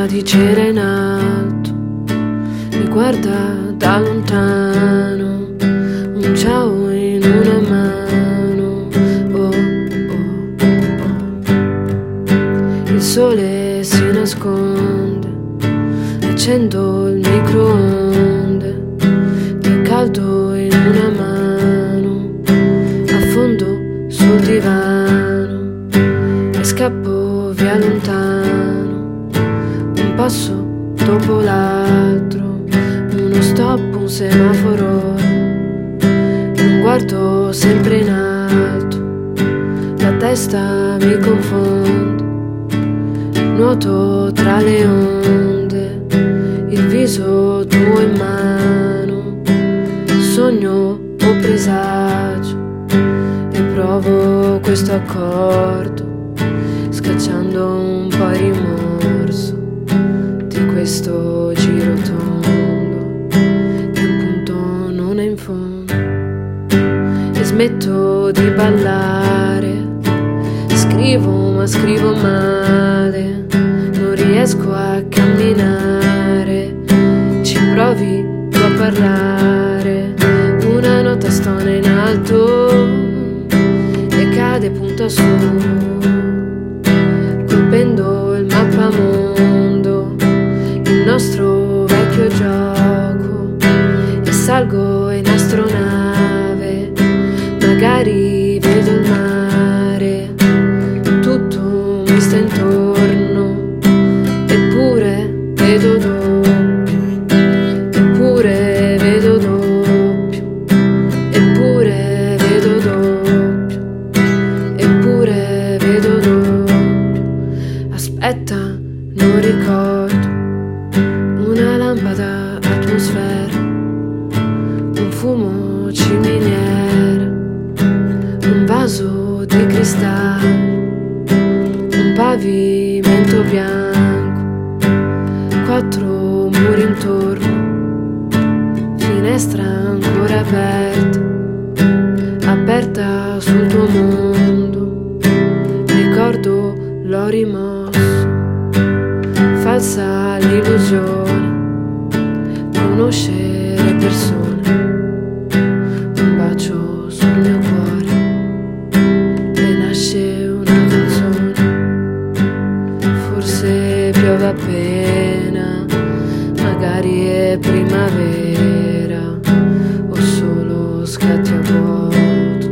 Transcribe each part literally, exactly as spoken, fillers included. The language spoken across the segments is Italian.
luna di cera in alto mi guarda da lontano, un ciao in una mano. Oh, oh, oh. Il sole si nasconde, accendo il microonde, del caldo in una mano, affondo sul divano e scappo via lontano, un passo dopo l'altro, uno stop, un semaforo, non guardo sempre in alto, la testa mi confonde, nuoto tra le onde, il viso tuo in mano, sogno o presagio, e provo questo accordo, scacciando un po' il rimorso di questo giro tondo che appunto non è in fondo. E smetto di ballare, scrivo ma scrivo male, non riesco a camminare, ci provi tu a parlare, una nota stona in alto e cade punta su, colpendo il mappamondo, il nostro vecchio gioco, e salgo in astronave, magari vedo il mare, tutto mi sta intorno, eppure vedo doppio, eppure vedo doppio, eppure vedo doppio, eppure vedo doppio. Aspetta, non ricordo, una lampada atmosfera, un fumo ciminiera, un vaso di cristallo, un pavimento bianco, quattro muri intorno, finestra ancora aperta, aperta sul tuo mondo, ricordo l'ho rimosso, falsa l'illusione, conoscere persone, un bacio sul mio cuore, e nasce una canzone, forse piove appena, magari è primavera, o solo scatti a vuoto,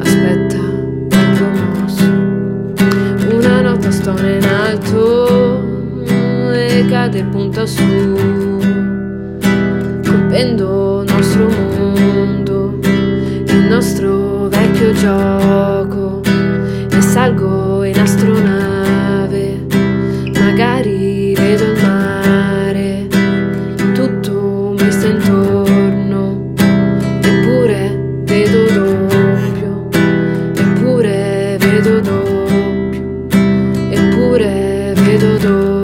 aspetta un po' mosso, una nota stona in alto, cade punta su, colpendo il nostro mondo, il nostro vecchio gioco, e salgo in astronave, magari vedo il mare, tutto mi sta intorno, eppure vedo doppio, eppure vedo doppio, eppure vedo doppio.